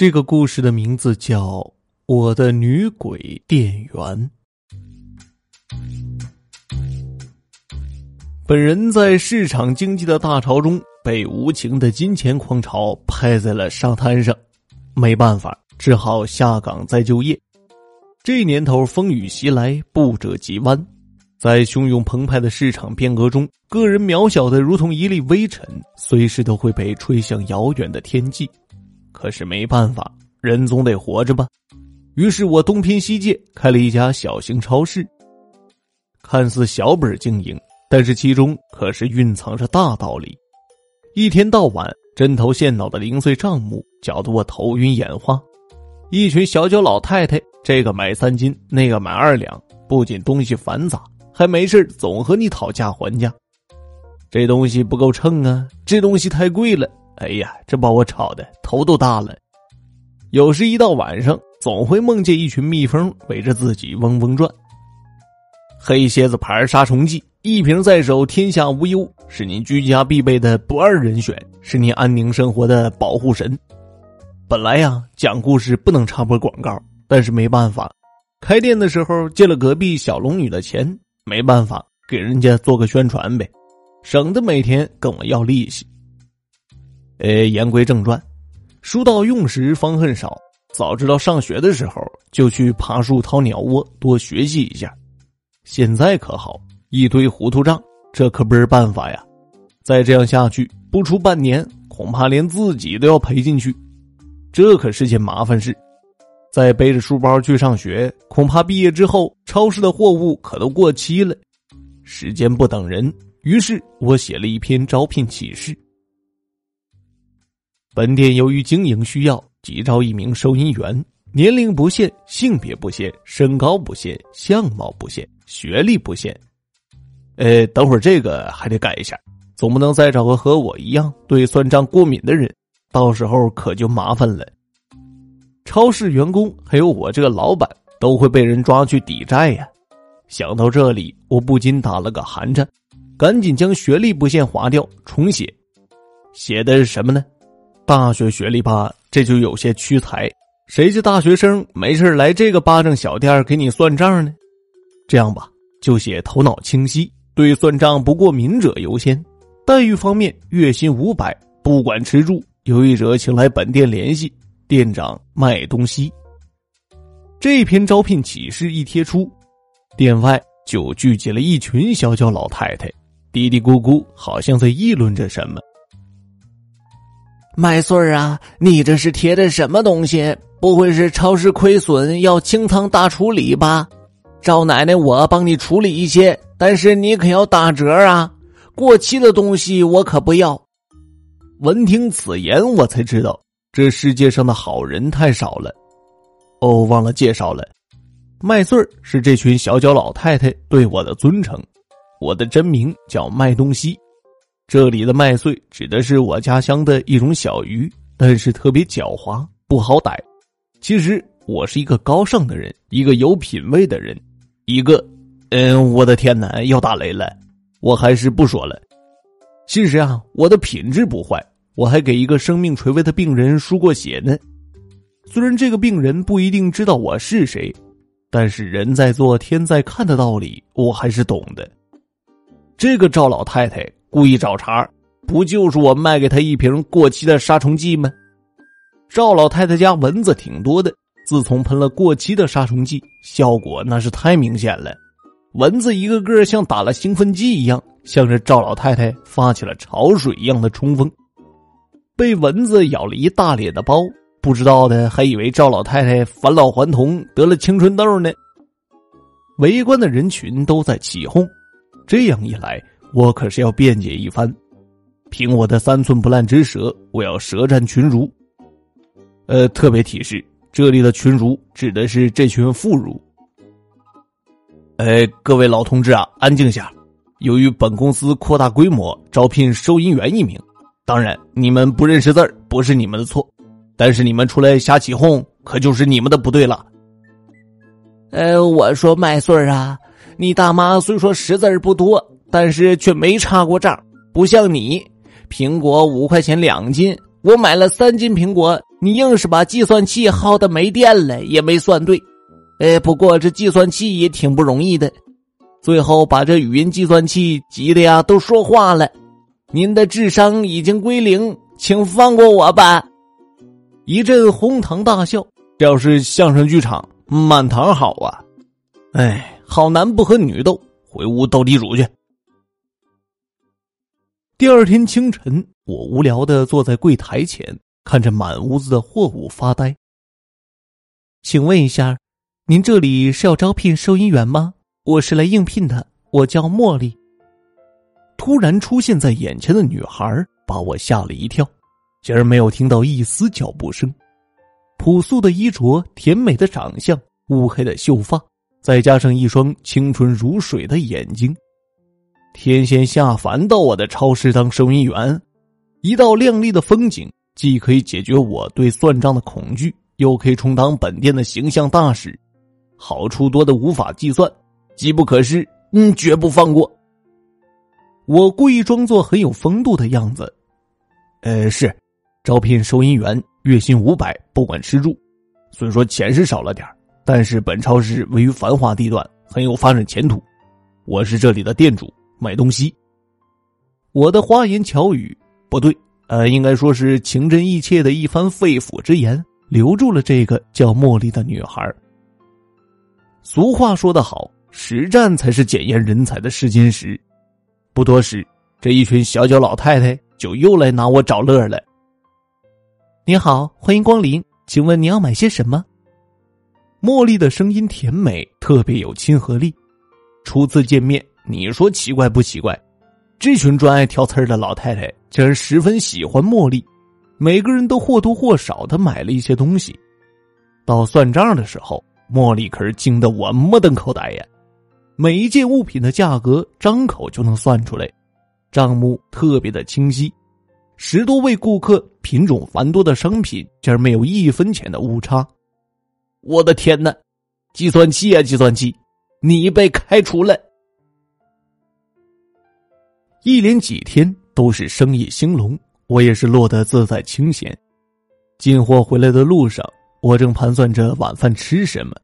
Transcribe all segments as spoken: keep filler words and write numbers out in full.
这个故事的名字叫《我的女鬼店员》。本人在市场经济的大潮中被无情的金钱狂潮拍在了沙滩上，没办法，只好下岗再就业。这年头风雨袭来，不折即弯，在汹涌澎湃的市场变革中，个人渺小的如同一粒微尘，随时都会被吹向遥远的天际。可是没办法，人总得活着吧。于是我东拼西借，开了一家小型超市，看似小本经营，但是其中可是蕴藏着大道理。一天到晚针头线脑的零碎账目搅得我头晕眼花。一群小脚老太太，这个买三斤，那个买二两，不仅东西繁杂，还没事总和你讨价还价。这东西不够秤啊，这东西太贵了，哎呀，这把我吵得头都大了。有时一到晚上，总会梦见一群蜜蜂围着自己嗡嗡转。黑蝎子牌杀虫剂一瓶在手，天下无忧，是您居家必备的不二人选，是您安宁生活的保护神。本来呀、啊，讲故事不能插播广告，但是没办法，开店的时候借了隔壁小龙女的钱，没办法，给人家做个宣传呗，省得每天跟我要利息。呃，言归正传，书到用时方恨少，早知道上学的时候就去爬树掏鸟窝，多学习一下。现在可好，一堆糊涂账，这可不是办法呀。再这样下去，不出半年，恐怕连自己都要赔进去，这可是件麻烦事。再背着书包去上学，恐怕毕业之后超市的货物可都过期了。时间不等人，于是我写了一篇招聘启事。本店由于经营需要，急招一名收银员，年龄不限，性别不限，身高不限，相貌不限，学历不限。呃，等会儿这个还得改一下，总不能再找个和我一样对算账过敏的人，到时候可就麻烦了。超市员工还有我这个老板都会被人抓去抵债呀、啊。想到这里，我不禁打了个寒颤，赶紧将学历不限划掉，重写。写的是什么呢？大学学历吧，这就有些屈才，谁家大学生没事来这个巴掌小店给你算账呢？这样吧，就写头脑清晰，对算账不过敏者优先。待遇方面，月薪五百，不管吃住，有意者请来本店联系，店长麦东西。这篇招聘启事一贴出，店外就聚集了一群小脚老太太，嘀嘀咕咕，好像在议论着什么。麦穗儿啊，你这是贴的什么东西？不会是超市亏损要清仓大处理吧？赵奶奶我帮你处理一些，但是你可要打折啊，过期的东西我可不要。闻听此言，我才知道这世界上的好人太少了。哦，忘了介绍了，麦穗儿是这群小脚老太太对我的尊称，我的真名叫麦东西。这里的麦穗指的是我家乡的一种小鱼，但是特别狡猾，不好逮。其实我是一个高尚的人，一个有品位的人，一个……嗯，我的天哪，要打雷了，我还是不说了。其实啊，我的品质不坏，我还给一个生命垂危的病人输过血呢。虽然这个病人不一定知道我是谁，但是人在做天在看的道理，我还是懂的。这个赵老太太故意找茬，不就是我卖给他一瓶过期的杀虫剂吗？赵老太太家蚊子挺多的，自从喷了过期的杀虫剂，效果那是太明显了，蚊子一个个像打了兴奋剂一样，向着赵老太太发起了潮水一样的冲锋，被蚊子咬了一大脸的包，不知道的还以为赵老太太返老还童得了青春痘呢。围观的人群都在起哄，这样一来我可是要辩解一番，凭我的三寸不烂之舌，我要舌战群儒。呃，特别提示，这里的群儒指的是这群妇孺。哎，各位老同志啊，安静下。由于本公司扩大规模，招聘收银员一名。当然，你们不认识字儿不是你们的错，但是你们出来瞎起哄，可就是你们的不对了。呃，我说麦穗儿啊，你大妈虽说识字儿不多，但是却没插过账，不像你，苹果五块钱两斤，我买了三斤苹果，你硬是把计算器耗得没电了，也没算对。哎，不过这计算器也挺不容易的，最后把这语音计算器急得呀都说话了。您的智商已经归零，请放过我吧！一阵哄堂大笑，表示相声剧场满堂好啊！哎，好男不和女斗，回屋斗地主去。第二天清晨，我无聊地坐在柜台前，看着满屋子的货物发呆。请问一下，您这里是要招聘收银员吗？我是来应聘的，我叫茉莉。突然出现在眼前的女孩把我吓了一跳，竟然没有听到一丝脚步声。朴素的衣着，甜美的长相，乌黑的秀发，再加上一双清纯如水的眼睛，天仙下凡到我的超市当收银员。一道亮丽的风景，既可以解决我对算账的恐惧，又可以充当本店的形象大使，好处多的无法计算，机不可失，嗯，绝不放过。我故意装作很有风度的样子，呃，是，招聘收银员，月薪五百，不管吃住。虽说钱是少了点，但是本超市位于繁华地段，很有发展前途。我是这里的店主，买东西。我的花言巧语，不对，呃，应该说是情真意切的一番肺腑之言，留住了这个叫茉莉的女孩。俗话说得好，实战才是检验人才的试金石。不多时，这一群小脚老太太就又来拿我找乐了。您好，欢迎光临，请问您要买些什么？茉莉的声音甜美，特别有亲和力。初次见面，你说奇怪不奇怪？这群专爱挑刺儿的老太太竟然十分喜欢茉莉，每个人都或多或少地买了一些东西。到算账的时候，茉莉可是惊得我目瞪口呆呀，每一件物品的价格张口就能算出来，账目特别的清晰，十多位顾客品种繁多的商品竟然没有一分钱的误差。我的天哪，计算器啊计算器，你被开除了！一连几天都是生意兴隆，我也是落得自在清闲。进货回来的路上，我正盘算着晚饭吃什么。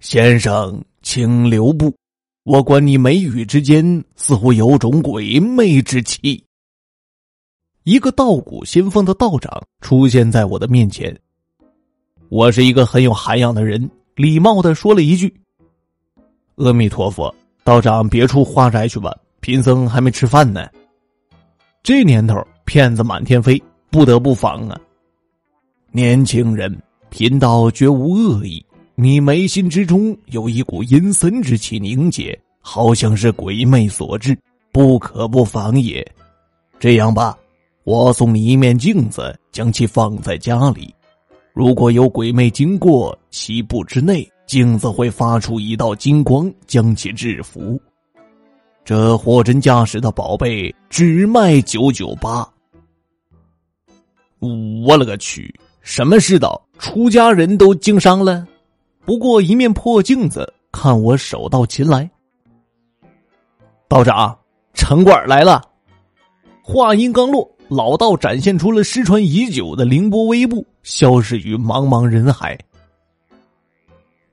先生，请留步，我观你眉宇之间似乎有种鬼魅之气。一个道骨仙风的道长出现在我的面前。我是一个很有涵养的人，礼貌地说了一句：阿弥陀佛，道长别处化斋去吧，贫僧还没吃饭呢。这年头骗子满天飞，不得不防啊。年轻人，贫道绝无恶意，你眉心之中有一股阴森之气凝结，好像是鬼魅所致，不可不防也。这样吧，我送你一面镜子，将其放在家里，如果有鬼魅经过七步之内，镜子会发出一道金光，将其制服。这货真价实的宝贝只卖九百九十八。我了个去，什么世道，出家人都经商了？不过一面破镜子，看我手到擒来。道长，城管来了。话音刚落，老道展现出了失传已久的凌波微步，消失于茫茫人海。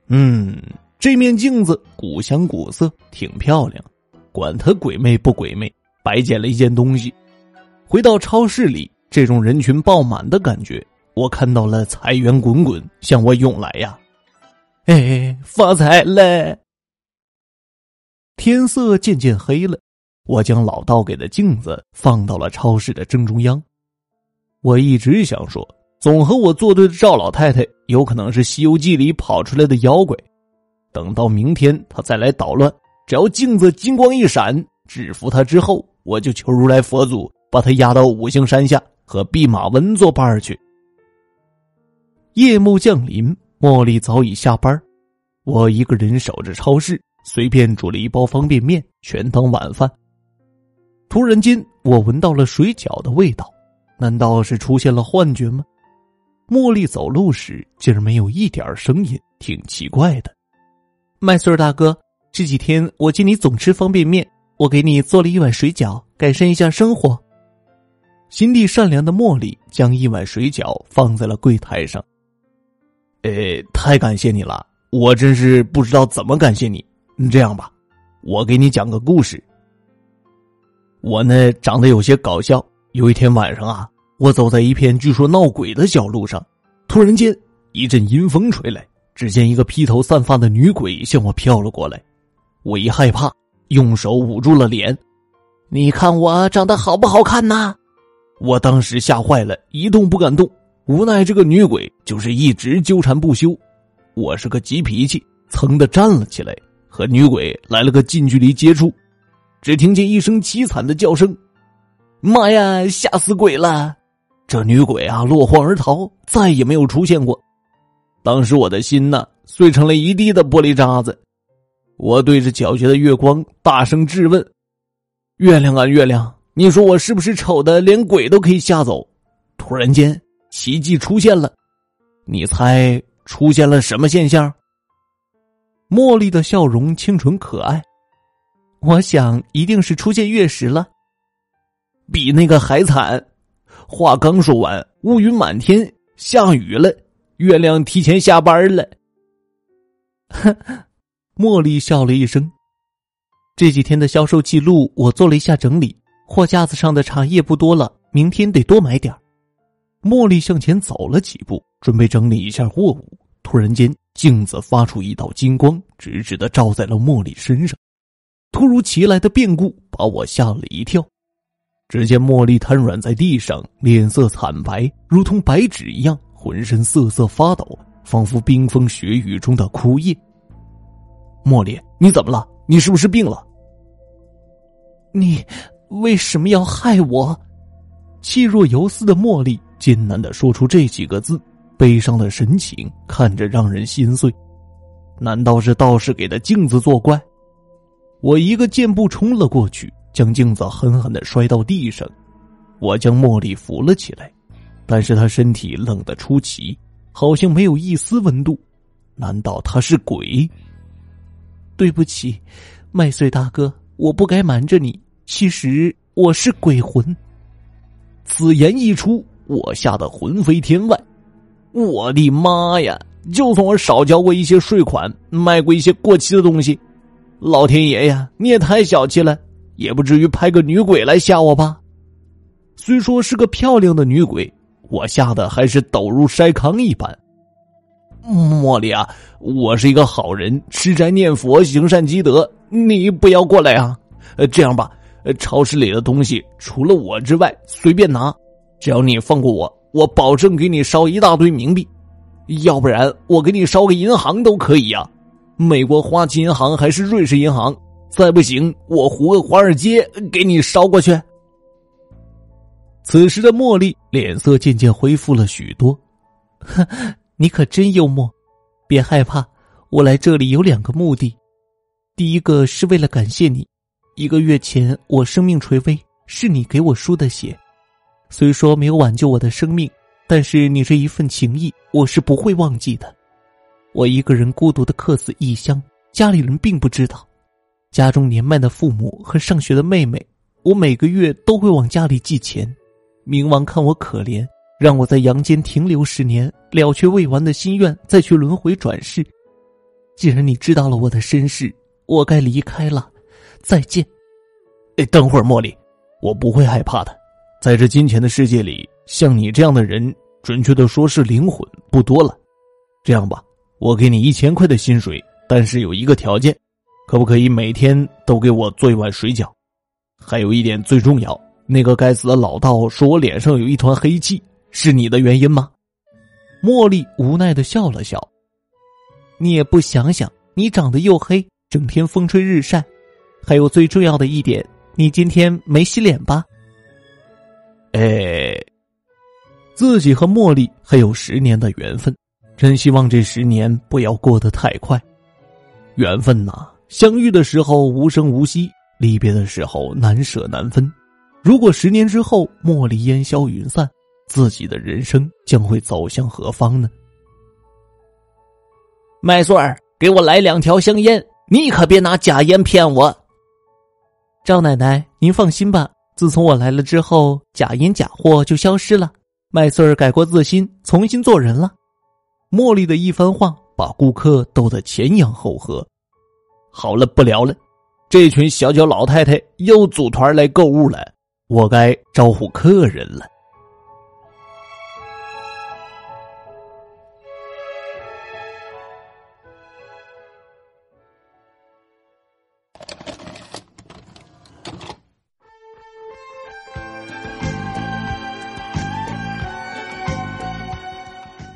嗯，这面镜子古香古色，挺漂亮，管它鬼魅不鬼魅，白捡了一件东西。回到超市里，这种人群爆满的感觉，我看到了财源滚滚向我涌来呀。哎，发财了！天色渐渐黑了，我将老道给的镜子放到了超市的正中央。我一直想说，总和我作对的赵老太太有可能是《西游记》里跑出来的妖怪，等到明天她再来捣乱，只要镜子金光一闪，制服她之后，我就求如来佛祖把她押到五行山下和弼马温做伴去。夜幕降临，茉莉早已下班，我一个人守着超市，随便煮了一包方便面，全当晚饭。突然间，我闻到了水饺的味道，难道是出现了幻觉吗？茉莉走路时竟然没有一点声音，挺奇怪的。麦穗大哥，这几天我见你总吃方便面，我给你做了一碗水饺，改善一下生活。心地善良的茉莉将一碗水饺放在了柜台上。呃，太感谢你了，我真是不知道怎么感谢你。这样吧，我给你讲个故事。我呢，长得有些搞笑。有一天晚上啊，我走在一片据说闹鬼的小路上，突然间一阵阴风吹来，只见一个披头散发的女鬼向我飘了过来。我一害怕，用手捂住了脸。你看我长得好不好看呐？我当时吓坏了，一动不敢动。无奈这个女鬼就是一直纠缠不休。我是个急脾气，噌地站了起来，和女鬼来了个近距离接触。只听见一声凄惨的叫声，妈呀，吓死鬼了！这女鬼啊，落荒而逃，再也没有出现过。当时我的心呐，碎成了一地的玻璃渣子。我对着皎洁的月光大声质问，月亮啊月亮，你说我是不是丑的连鬼都可以吓走？突然间奇迹出现了，你猜出现了什么现象？茉莉的笑容清纯可爱，我想一定是出现月食了。比那个还惨，话刚说完，乌云满天，下雨了，月亮提前下班了。茉莉笑了一声，这几天的销售记录我做了一下整理，货架子上的茶叶不多了，明天得多买点。茉莉向前走了几步，准备整理一下货物，突然间镜子发出一道金光，直直地照在了茉莉身上。突如其来的变故把我吓了一跳，只见茉莉瘫软在地上，脸色惨白，如同白纸一样，浑身瑟瑟发抖，仿佛冰封雪雨中的枯叶。茉莉，你怎么了？你是不是病了？你为什么要害我？气若游丝的茉莉艰难地说出这几个字，悲伤的神情看着让人心碎。难道是道士给的镜子作怪？我一个箭步冲了过去，将镜子狠狠地摔到地上。我将茉莉扶了起来，但是她身体冷得出奇，好像没有一丝温度。难道她是鬼？对不起，麦穗大哥，我不该瞒着你，其实我是鬼魂。此言一出，我吓得魂飞天外。我的妈呀，就算我少交过一些税款，卖过一些过期的东西，老天爷呀，你也太小气了，也不至于派个女鬼来吓我吧。虽说是个漂亮的女鬼，我吓得还是抖如筛糠一般。茉莉啊，我是一个好人，吃斋念佛，行善积德，你不要过来啊。这样吧，超市里的东西除了我之外随便拿，只要你放过我，我保证给你烧一大堆冥币，要不然我给你烧个银行都可以呀、啊。美国花旗银行还是瑞士银行，再不行我胡个华尔街给你烧过去。此时的茉莉脸色渐渐恢复了许多，呵，你可真幽默，别害怕，我来这里有两个目的，第一个是为了感谢你，一个月前我生命垂危，是你给我输的血，虽说没有挽救我的生命，但是你这一份情谊我是不会忘记的。我一个人孤独的客死异乡，家里人并不知道，家中年迈的父母和上学的妹妹，我每个月都会往家里寄钱。冥王看我可怜，让我在阳间停留十年，了却未完的心愿，再去轮回转世。既然你知道了我的身世，我该离开了，再见。哎，等会儿茉莉，我不会害怕的。在这金钱的世界里，像你这样的人，准确的说是灵魂，不多了。这样吧，我给你一千块的薪水，但是有一个条件，可不可以每天都给我做一碗水饺？还有一点最重要，那个该死的老道说我脸上有一团黑气，是你的原因吗？茉莉无奈地笑了笑，你也不想想，你长得又黑，整天风吹日晒，还有最重要的一点，你今天没洗脸吧？哎，自己和茉莉还有十年的缘分，真希望这十年不要过得太快。缘分呐、啊，相遇的时候无声无息，离别的时候难舍难分。如果十年之后茉莉烟消云散，自己的人生将会走向何方呢？麦穗儿，给我来两条香烟，你可别拿假烟骗我。赵奶奶，您放心吧，自从我来了之后，假烟假货就消失了，麦穗儿改过自新，重新做人了。茉莉的一番话把顾客逗得前仰后合。好了，不聊了，这群小脚老太太又组团来购物了，我该招呼客人了。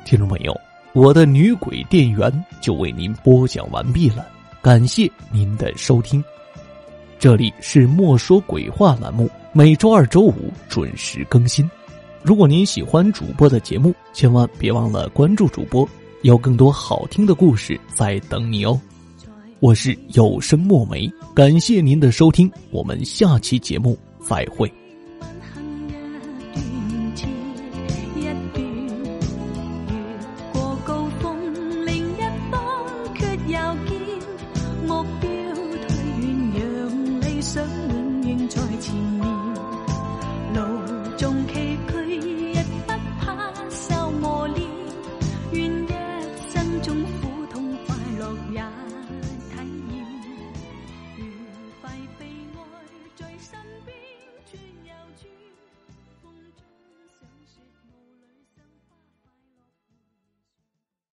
听众朋友，我的女鬼店员就为您播讲完毕了，感谢您的收听。这里是莫说鬼话栏目，每周二周五准时更新。如果您喜欢主播的节目，千万别忘了关注主播，有更多好听的故事在等你哦。我是有声墨梅，感谢您的收听，我们下期节目再会。想永遠在前面。